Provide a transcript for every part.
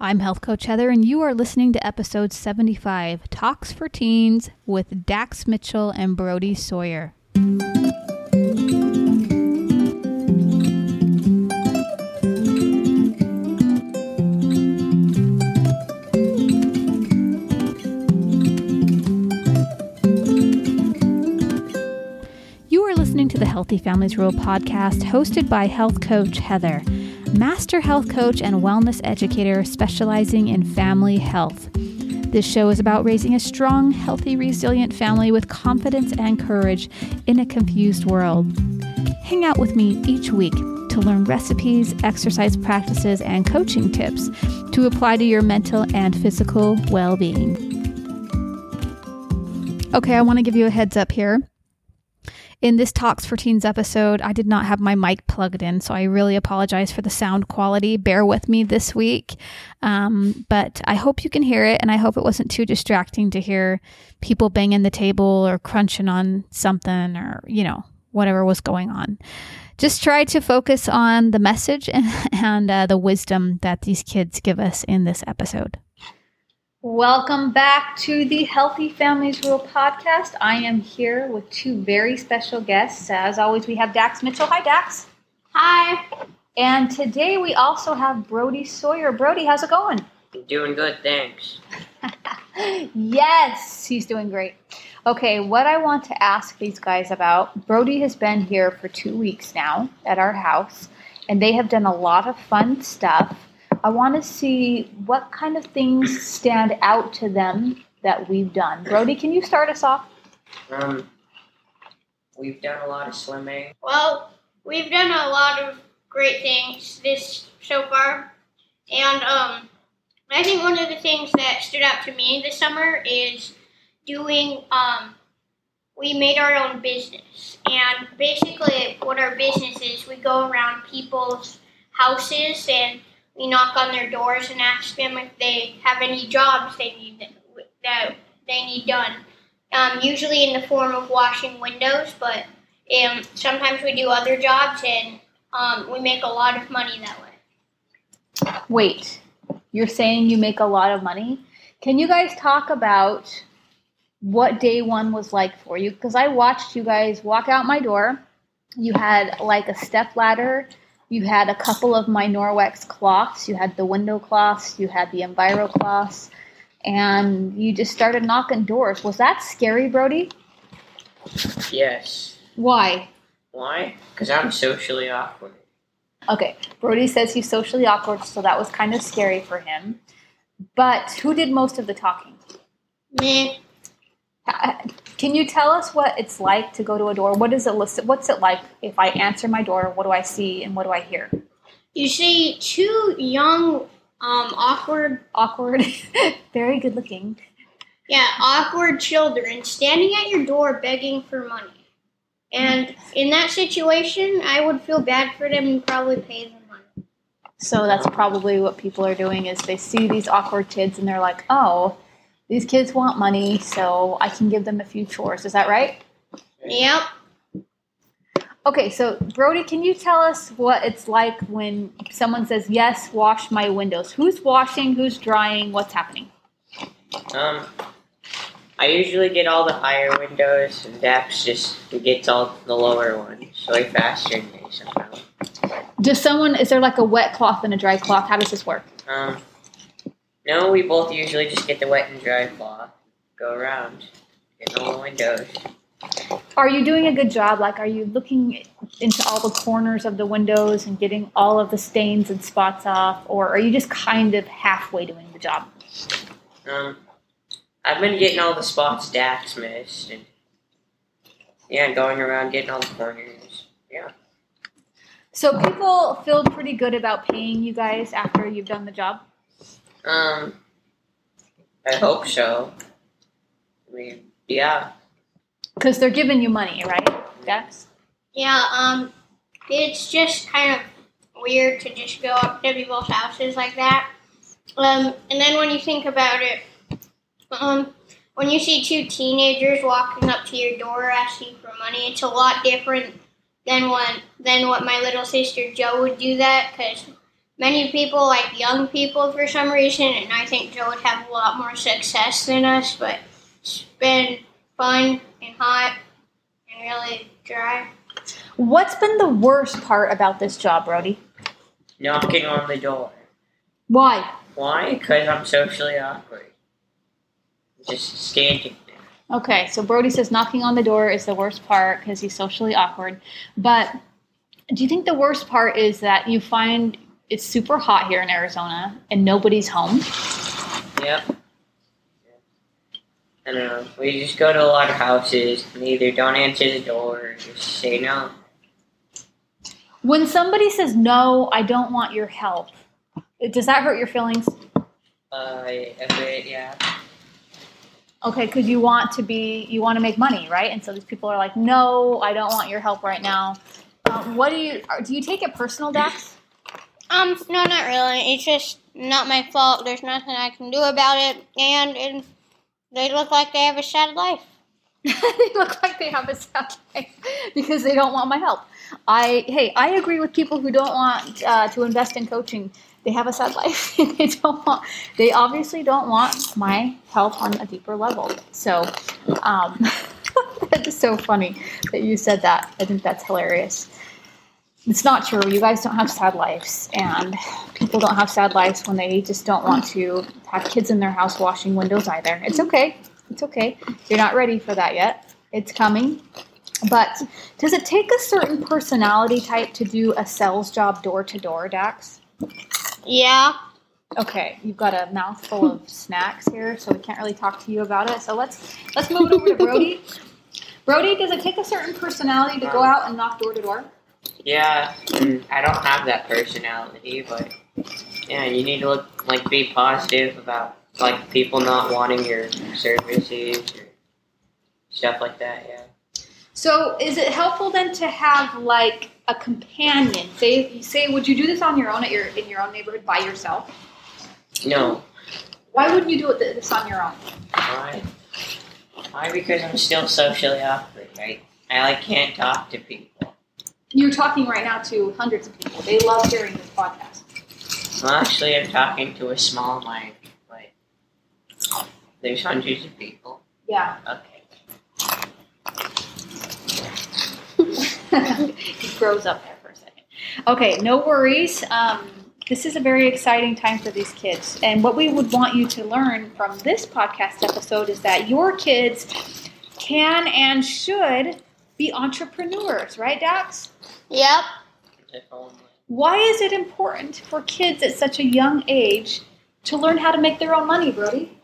I'm Health Coach Heather, and you are listening to episode 75, Talks for Teens with Dax Mitchell and Brody Sawyer. To the Healthy Families Rule podcast, hosted by Health Coach Heather, master health coach and wellness educator specializing in family health. This show is about raising a strong, healthy, resilient family with confidence and courage in a confused world. Hang out with me each week to learn recipes, exercise practices, and coaching tips to apply to your mental and physical well-being. Okay, I want to give you a heads up here. In this Talks for Teens episode, I did not have my mic plugged in, so I really apologize for the sound quality. Bear with me this week, but I hope you can hear it, and I hope it wasn't too distracting to hear people banging the table or crunching on something or, you know, whatever was going on. Just try to focus on the message and the wisdom that these kids give us in this episode. Welcome back to the Healthy Families Rule podcast. I am here with two very special guests. As always, we have Dax Mitchell. Hi, Dax. Hi. And today we also have Brody Sawyer. Brody, how's it going? I'm doing good, thanks. Yes, he's doing great. Okay, what I want to ask these guys about, Brody has been here for 2 weeks now at our house, and they have done a lot of fun stuff. I want to see what kind of things stand out to them that we've done. Brody, can you start us off? We've done a lot of swimming. Well, we've done a lot of great things this so far. And I think one of the things that stood out to me this summer is doing, we made our own business. And basically what our business is, we go around people's houses and we knock on their doors and ask them if they have any jobs they need that they need done. Usually in the form of washing windows, but sometimes we do other jobs, and we make a lot of money that way. Wait, you're saying you make a lot of money? Can you guys talk about what day one was like for you? Because I watched you guys walk out my door. You had like a stepladder. You had a couple of my Norwex cloths. You had the window cloths. You had the Enviro cloths. And you just started knocking doors. Was that scary, Brody? Yes. Why? Why? Because I'm socially awkward. Okay. Brody says he's socially awkward, so that was kind of scary for him. But who did most of the talking? Me. Can you tell us what it's like to go to a door? What is it? What's it like if I answer my door? What do I see and what do I hear? You see two young, awkward, very good looking. Yeah, awkward children standing at your door begging for money. And in that situation, I would feel bad for them and probably pay them money. So that's probably what people are doing is they see these awkward kids and they're like, oh, these kids want money, so I can give them a few chores. Is that right? Yep. Okay, so Brody, can you tell us what it's like when someone says, yes, wash my windows? Who's washing? Who's drying? What's happening? I usually get all the higher windows, and Dax just gets all the lower ones. So he faster than me somehow. Is there like a wet cloth and a dry cloth? How does this work? No, we both usually just get the wet and dry cloth, go around, get all the windows. Are you doing a good job? Like, are you looking into all the corners of the windows and getting all of the stains and spots off, or are you just kind of halfway doing the job? I've been getting all the spots Dax missed, and yeah, going around getting all the corners, yeah. So people feel pretty good about paying you guys after you've done the job? I hope so. I mean, yeah. Because they're giving you money, right, Dax? Yeah, it's just kind of weird to just go up to people's houses like that. And then when you think about it, when you see two teenagers walking up to your door asking for money, it's a lot different than what my little sister Jo would do that, because many people, like young people for some reason, and I think Joe would have a lot more success than us, but it's been fun and hot and really dry. What's been the worst part about this job, Brody? Knocking on the door. Why? Why? Because I'm socially awkward. Just standing there. Okay, so Brody says knocking on the door is the worst part because he's socially awkward. But do you think the worst part is that you find it's super hot here in Arizona and nobody's home? Yep. I don't know. We just go to a lot of houses and either don't answer the door or just say no. When somebody says, no, I don't want your help, does that hurt your feelings? A bit, yeah. Okay, because you want to make money, right? And so these people are like, no, I don't want your help right now. Do you take it personal, Dax? No, not really. It's just not my fault. There's nothing I can do about it. And they look like they have a sad life. They look like they have a sad life because they don't want my help. I agree with people who don't want to invest in coaching. They have a sad life. They obviously don't want my help on a deeper level. So that's so funny that you said that. I think that's hilarious. It's not true. You guys don't have sad lives, and people don't have sad lives when they just don't want to have kids in their house washing windows either. It's okay. It's okay. You're not ready for that yet. It's coming. But does it take a certain personality type to do a sales job door-to-door, Dax? Yeah. Okay. You've got a mouthful of snacks here, so we can't really talk to you about it. So let's move it over to Brody. Brody, does it take a certain personality to go out and knock door-to-door? Yeah, I don't have that personality, but yeah, you need to be positive about people not wanting your services or stuff like that. Yeah. So, is it helpful then to have a companion? Say, would you do this on your own in your own neighborhood by yourself? No. Why wouldn't you do this on your own? Why? Why? Because I'm still socially awkward, right? I can't talk to people. You're talking right now to hundreds of people. They love hearing this podcast. Well, actually, I'm talking to a small mic. There's hundreds of people. Yeah. Okay. He froze up there for a second. Okay, no worries. This is a very exciting time for these kids. And what we would want you to learn from this podcast episode is that your kids can and should be entrepreneurs, right, Dax? Yep. Why is it important for kids at such a young age to learn how to make their own money, Brody?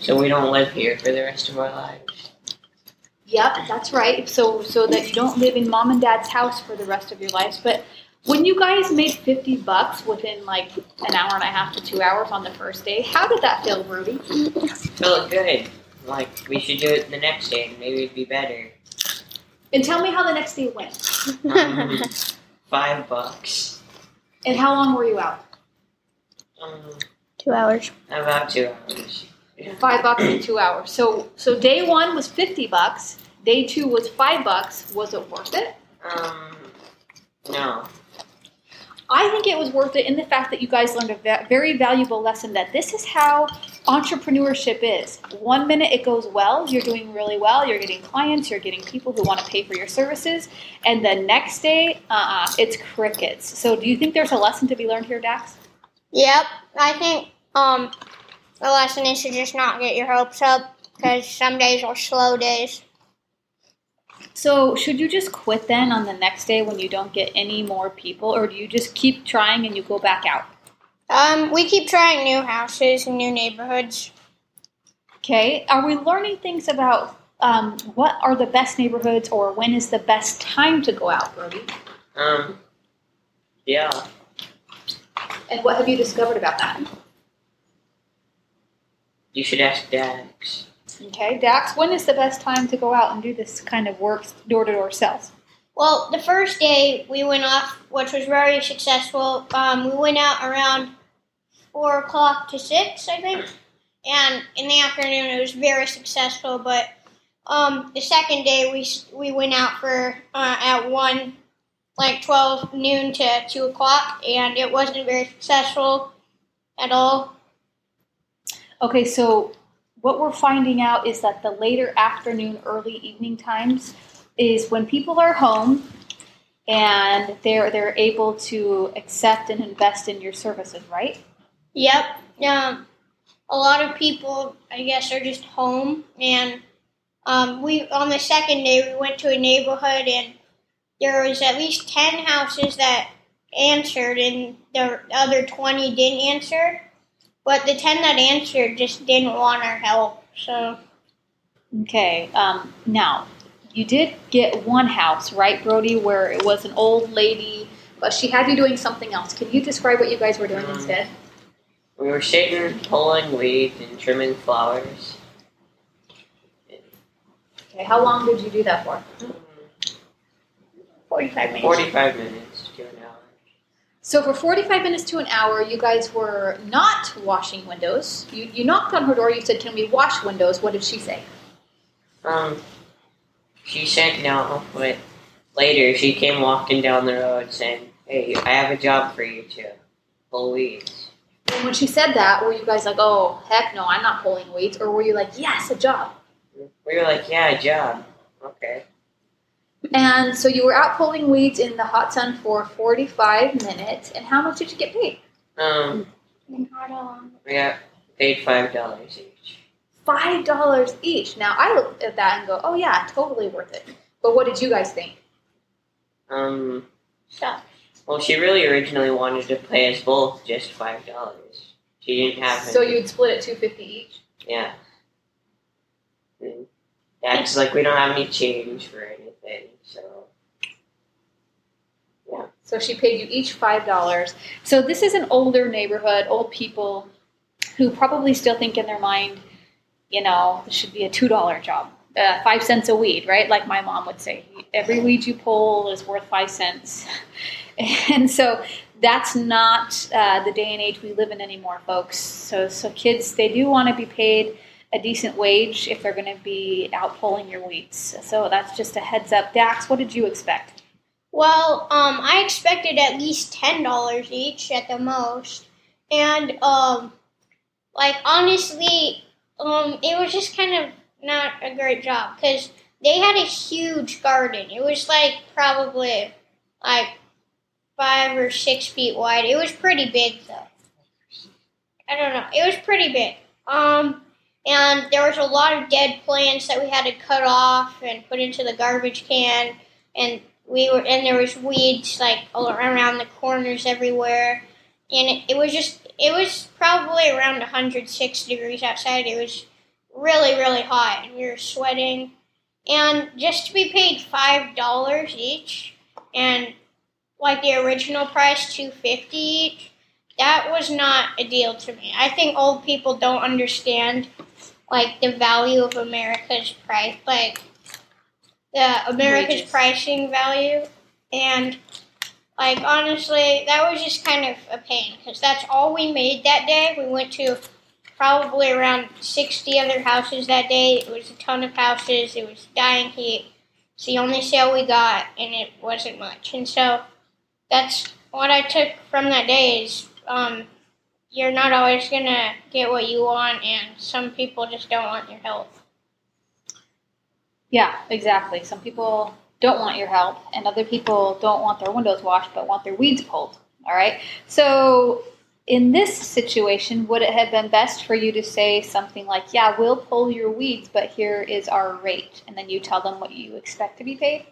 So we don't live here for the rest of our lives. Yep, that's right. So that you don't live in mom and dad's house for the rest of your lives. But when you guys made $50 within an hour and a half to 2 hours on the first day, how did that feel, Brody? Felt good. We should do it the next day, and maybe it'd be better. And tell me how the next day went. $5. And how long were you out? 2 hours. About 2 hours. Yeah. $5 in 2 hours. So day one was $50. Day two was $5. Was it worth it? No. I think it was worth it in the fact that you guys learned a very valuable lesson that this is how entrepreneurship is. 1 minute it goes well, you're doing really well, you're getting clients, you're getting people who want to pay for your services, and the next day, it's crickets. So do you think there's a lesson to be learned here, Dax? Yep. I think the lesson is to just not get your hopes up because some days are slow days. So should you just quit then on the next day when you don't get any more people, or do you just keep trying and you go back out? We keep trying new houses and new neighborhoods. Okay. Are we learning things about what are the best neighborhoods or when is the best time to go out, Brody? Yeah. And what have you discovered about that? You should ask Dax. Okay, Dax, when is the best time to go out and do this kind of work, door-to-door sales? Well, the first day we went off, which was very successful. We went out around 4 o'clock to 6, I think. And in the afternoon, it was very successful. But the second day, we went out at 1 like 12 noon to 2 o'clock, and it wasn't very successful at all. Okay, so what we're finding out is that the later afternoon, early evening times is when people are home and they're able to accept and invest in your services, right? Yep. A lot of people, I guess, are just home, and we on the second day we went to a neighborhood, and there was at least 10 houses that answered, and the other 20 didn't answer. But the 10 that answered just didn't want our help, so. Okay, now, you did get one house, right, Brody, where it was an old lady, but she had you doing something else. Can you describe what you guys were doing instead? We were shaving, pulling weeds, and trimming flowers. Okay, how long did you do that for? 45 minutes. 45 minutes to an hour. So for 45 minutes to an hour, you guys were not washing windows. You knocked on her door. You said, "Can we wash windows?" What did she say? She said no, but later she came walking down the road saying, "Hey, I have a job for you to pull weeds." And when she said that, were you guys like, "Oh, heck no, I'm not pulling weeds," or were you like, "Yes, a job"? We were like, "Yeah, a job. Okay." And so you were out pulling weeds in the hot sun for 45 minutes. And how much did you get paid? We got paid $5 each. $5 each. Now, I look at that and go, oh, yeah, totally worth it. But what did you guys think? Well, she really originally wanted to pay us both just $5. She didn't have it. So you'd split it $2.50 each? Yeah. Mm-hmm. That's like we don't have any change for anything, so yeah. So she paid you each $5. So this is an older neighborhood, old people who probably still think in their mind, you know, this should be a $2 job, 5 cents a weed, right? Like my mom would say, every weed you pull is worth 5 cents. And so that's not the day and age we live in anymore, folks. So kids, they do want to be paid a decent wage if they're going to be out pulling your weeds. So that's just a heads up. Dax, what did you expect? Well, I expected at least $10 each at the most. And, honestly, it was just kind of not a great job because they had a huge garden. It was, probably, 5 or 6 feet wide. It was pretty big, though. I don't know. It was pretty big. And there was a lot of dead plants that we had to cut off and put into the garbage can. And there was weeds all around the corners everywhere. And it was probably around 106 degrees outside. It was really, really hot, and we were sweating. And just to be paid $5 each, and the original price $2.50 each, that was not a deal to me. I think old people don't understand the value of America's price, America's pricing value, and honestly, that was just kind of a pain because that's all we made that day. We went to probably around 60 other houses that day. It was a ton of houses. It was dying heat. It's the only sale we got, and it wasn't much. And so that's what I took from that day is you're not always going to get what you want, and some people just don't want your help. Yeah, exactly. Some people don't want your help, and other people don't want their windows washed but want their weeds pulled, all right? So in this situation, would it have been best for you to say something like, yeah, we'll pull your weeds, but here is our rate, and then you tell them what you expect to be paid?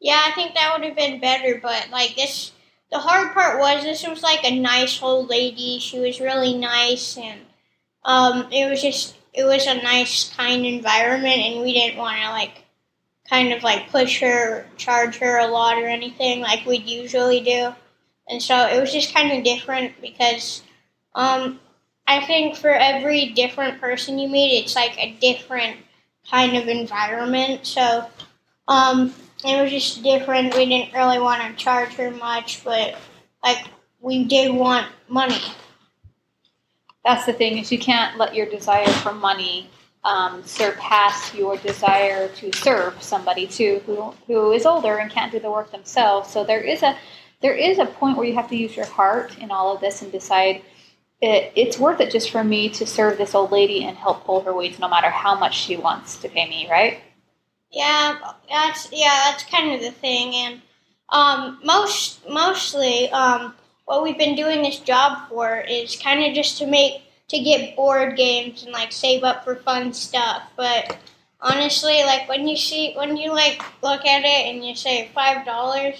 Yeah, I think that would have been better, but, this... The hard part was this was a nice old lady. She was really nice, and it was a nice, kind environment, and we didn't want to push her, or charge her a lot or anything like we'd usually do. And so it was just kind of different because I think for every different person you meet, it's a different kind of environment. So it was just different. We didn't really want to charge her much, but, we did want money. That's the thing, is you can't let your desire for money surpass your desire to serve somebody too who is older and can't do the work themselves. So there is a point where you have to use your heart in all of this and decide it's worth it just for me to serve this old lady and help pull her weights no matter how much she wants to pay me, right? Yeah, that's kind of the thing. And mostly what we've been doing this job for is kind of just to get board games and like save up for fun stuff. But honestly, like when you look at it and you say $5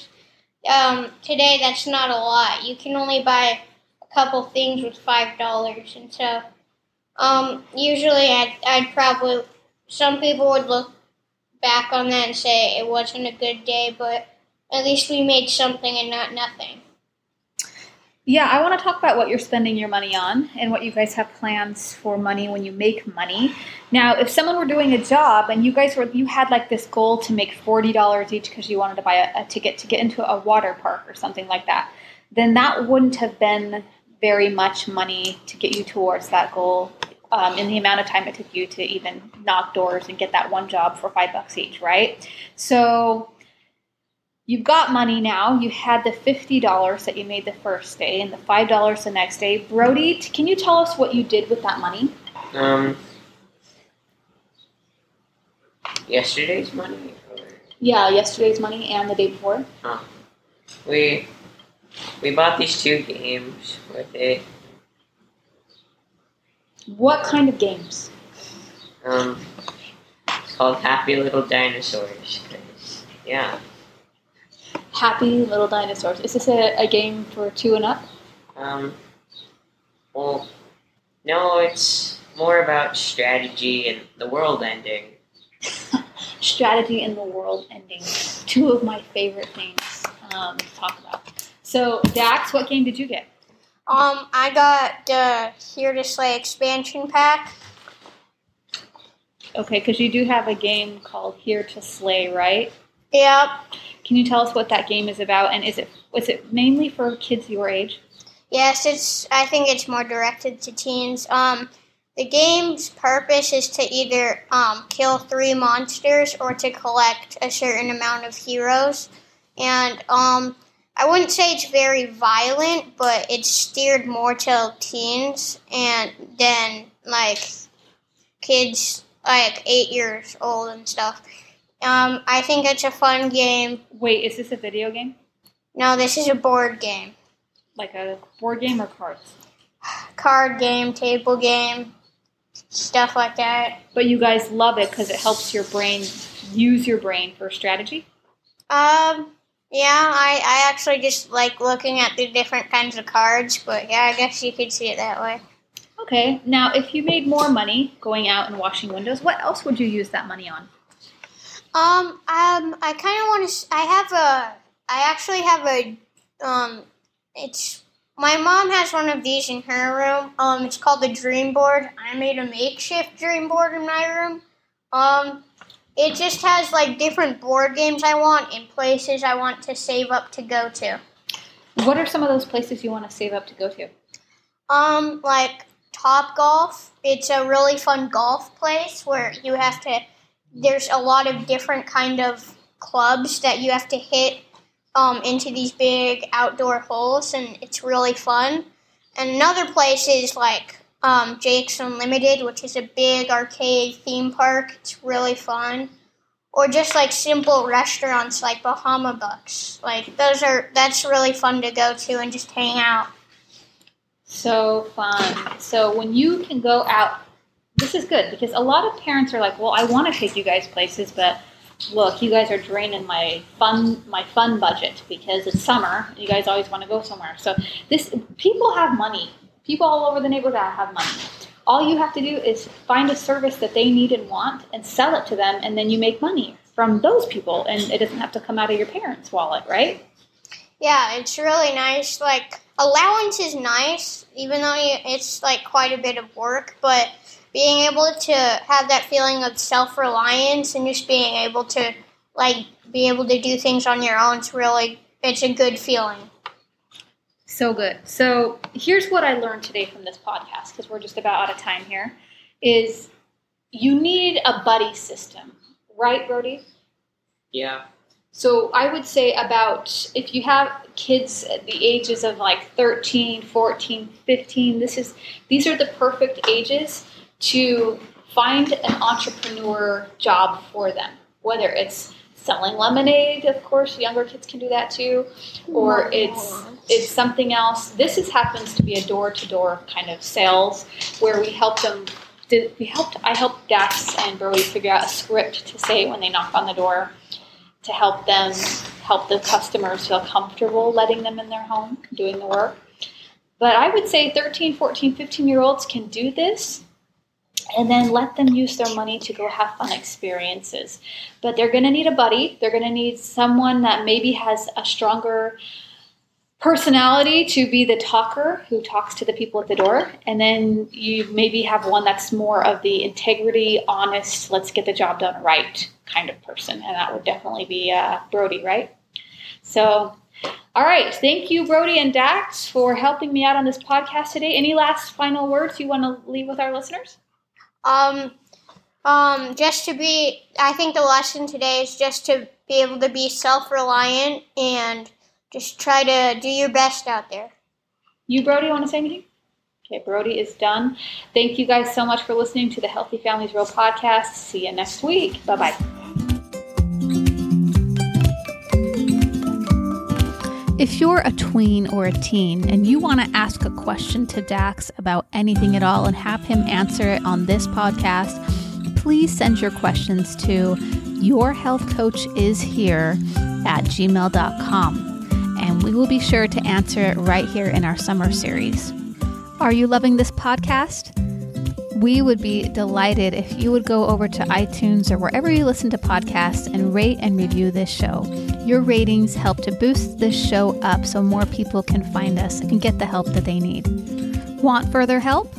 today, that's not a lot. You can only buy a couple things with $5, and so usually I'd probably, some people would look back on that and say it wasn't a good day, but at least we made something and not nothing. Yeah, I want to talk about what you're spending your money on and what you guys have plans for money when you make money. Now, if someone were doing a job and you had like this goal to make $40 each because you wanted to buy a ticket to get into a water park or something like that, then that wouldn't have been very much money to get you towards that goal in the amount of time it took you to even knock doors and get that one job for $5 each, right? So you've got money now. You had the $50 that you made the first day and the $5 the next day. Brody, can you tell us what you did with that money? Yesterday's money? Yeah, yesterday's money and the day before. Huh. We bought these two games with it. What kind of games? It's called Happy Little Dinosaurs. Yeah. Happy Little Dinosaurs. Is this a game for two and up? Well, no, it's more about strategy and the world ending. Strategy and the world ending. Two of my favorite things to talk about. So, Dax, what game did you get? I got the Here to Slay expansion pack. Okay, because you do have a game called Here to Slay, right? Yep. Can you tell us what that game is about, and is it mainly for kids your age? Yes, I think it's more directed to teens. The game's purpose is to either kill three monsters or to collect a certain amount of heroes. And I wouldn't say it's very violent, but it's steered more to teens and then like kids like 8 years old and stuff. I think it's a fun game. Wait, is this a video game? No, this is a board game. Like a board game or cards? Card game, table game, stuff like that. But you guys love it because it helps your brain, use your brain for strategy? Yeah, I actually just like looking at the different kinds of cards, but yeah, I guess you could see it that way. Okay, now if you made more money going out and washing windows, what else would you use that money on? I kind of want to, my mom has one of these in her room. It's called the dream board. I made a makeshift dream board in my room. It just has like different board games I want and places I want to save up to go to. What are some of those places you want to save up to go to? Like Top Golf. It's a really fun golf place where you have to, there's a lot of different kind of clubs that you have to hit into these big outdoor holes, and it's really fun. And another place is like Jake's Unlimited, which is a big arcade theme park. It's really fun. Or just like simple restaurants like Bahama Bucks. Like that's really fun to go to and just hang out. So fun. So when you can go out, this is good because a lot of parents are like, well, I want to take you guys places, but look, you guys are draining my fun budget because it's summer. You guys always want to go somewhere. So people have money. People all over the neighborhood have money. All you have to do is find a service that they need and want and sell it to them, and then you make money from those people, and it doesn't have to come out of your parents' wallet, right? Yeah, it's really nice. Like, allowance is nice, even though it's like quite a bit of work, but being able to have that feeling of self-reliance and just being able to, like, be able to do things on your own is really, it's a good feeling. So good. So here's what I learned today from this podcast, because we're just about out of time here, is you need a buddy system, right, Brody? Yeah. So I would say about, if you have kids at the ages of like 13, 14, 15, these are the perfect ages to find an entrepreneur job for them, whether it's selling lemonade, of course, younger kids can do that too, or it's something else. This happens to be a door-to-door kind of sales where we help them. I helped Dax and Brody figure out a script to say when they knock on the door to help them, help the customers feel comfortable letting them in their home, doing the work. But I would say 13, 14, 15-year-olds can do this, and then let them use their money to go have fun experiences. But they're going to need a buddy. They're going to need someone that maybe has a stronger personality to be the talker who talks to the people at the door. And then you maybe have one that's more of the integrity, honest, let's get the job done right kind of person. And that would definitely be Brody, right? So, all right. Thank you, Brody and Dax, for helping me out on this podcast today. Any last final words you want to leave with our listeners? I think the lesson today is just to be able to be self-reliant and just try to do your best out there. You, Brody, want to say anything? Okay, Brody is done. Thank you guys so much for listening to the Healthy Families Rule podcast. See you next week. Bye-bye. If you're a tween or a teen and you want to ask a question to Dax about anything at all and have him answer it on this podcast, please send your questions to yourhealthcoachishere@gmail.com, and we will be sure to answer it right here in our summer series. Are you loving this podcast? We would be delighted if you would go over to iTunes or wherever you listen to podcasts and rate and review this show. Your ratings help to boost this show up so more people can find us and get the help that they need. Want further help?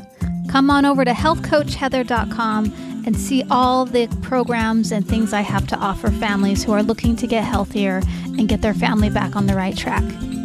Come on over to healthcoachheather.com and see all the programs and things I have to offer families who are looking to get healthier and get their family back on the right track.